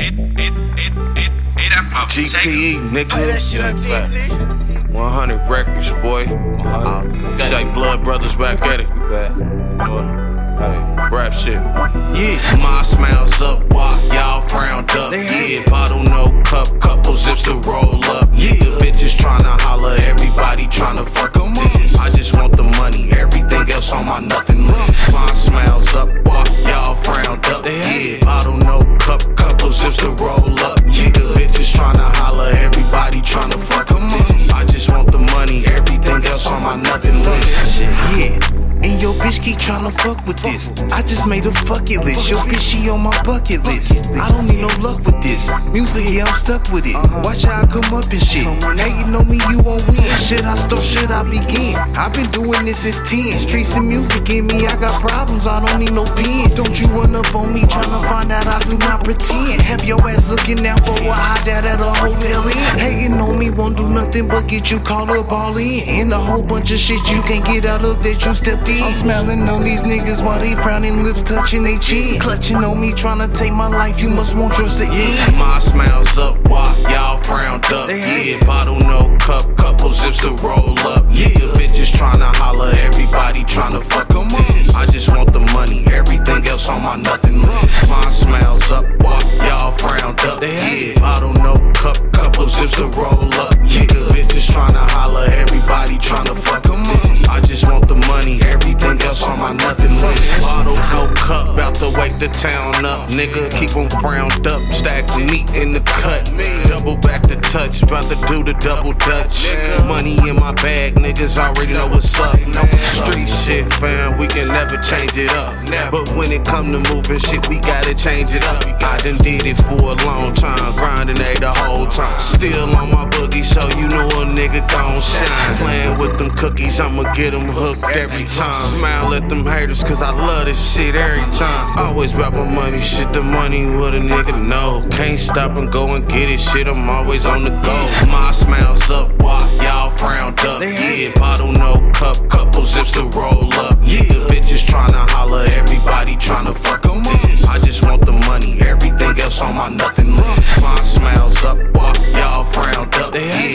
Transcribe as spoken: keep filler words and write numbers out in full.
G P E, nigga. Play that shit on T N T. one hundred records, boy. one hundred. Shake Blood Brothers back at it. You bad. You know it. Rap shit. Yeah. My smile's up, wop. Y'all frowned up. Yeah. Bottle no cup, couple zips to roll up. Yeah. The bitches tryna holler, everybody tryna fuck them up. I just want the money, everything else on my nothing list. My smile's up, wop. Y'all frowned up. Yeah. Bottle no cup, couple zips to roll up. Yeah. The bitches tryna holler, everybody tryna fuck them up. I just want the money, everything else on my nothing list. Yeah. And your bitch keep tryna fuck with this. I just made a fuck it list. Yo bitch, she on my bucket list. I don't need no luck with this. Music, yeah, I'm stuck with it. Watch how I come up and shit. Hating on me, you won't win. Shit, I start, shit, I begin. I've been doing this since ten. Streets and music in me, I got problems, I don't need no pen. Don't you run up on me, tryna find out I do not pretend. Have your ass looking out for a hot dad at a hotel inn. Hating on me won't do nothing but get you caught up all in. And a whole bunch of shit you can't get out of that you stepped in. I'm smiling on these niggas while they frowning, lips touching they chin. Clutching on me, trying to take my life, you must want yours to end. My smile's up, wop, y'all frowned up. Yeah, bottle no cup, couple zips to roll up. Yeah, bitches trying to holler, everybody trying to fuck them up. I just want the money, everything else on my nothing list. My smile's up, wop, y'all frowned up. Yeah, bottle no cup, couple zips to roll up. Yeah, bitches trying to holler, everybody trying to fuck them up. I just want the money, everything else on my nothing list. Bottle no cup, bout to wake the town up. Nigga, keep them frowned up. Stack meat in the cut. Double back to touch, bout to do the double dutch. Money in my bag, niggas already know what's up. Street shit, fam, we can never change it up. But when it come to moving shit, we gotta change it up. I done did it for a long time, grinding ain't the whole time. Still on my boogie, so you know a nigga gon' shine. Playing with them cookies, I'ma get them hooked every time. Smile at them haters, cause I love this shit every time. Always about my money, shit, the money, what a nigga know. Can't stop and go and get it, shit, I'm always on the go. My smile's up, why y'all frowned up? Yeah, bottle no cup, couple zips to roll up. Yeah, bitches tryna holler, everybody tryna fuck them up. I just want the money, everything else on my nothing list. My smile's up, why y'all frowned up? Yeah,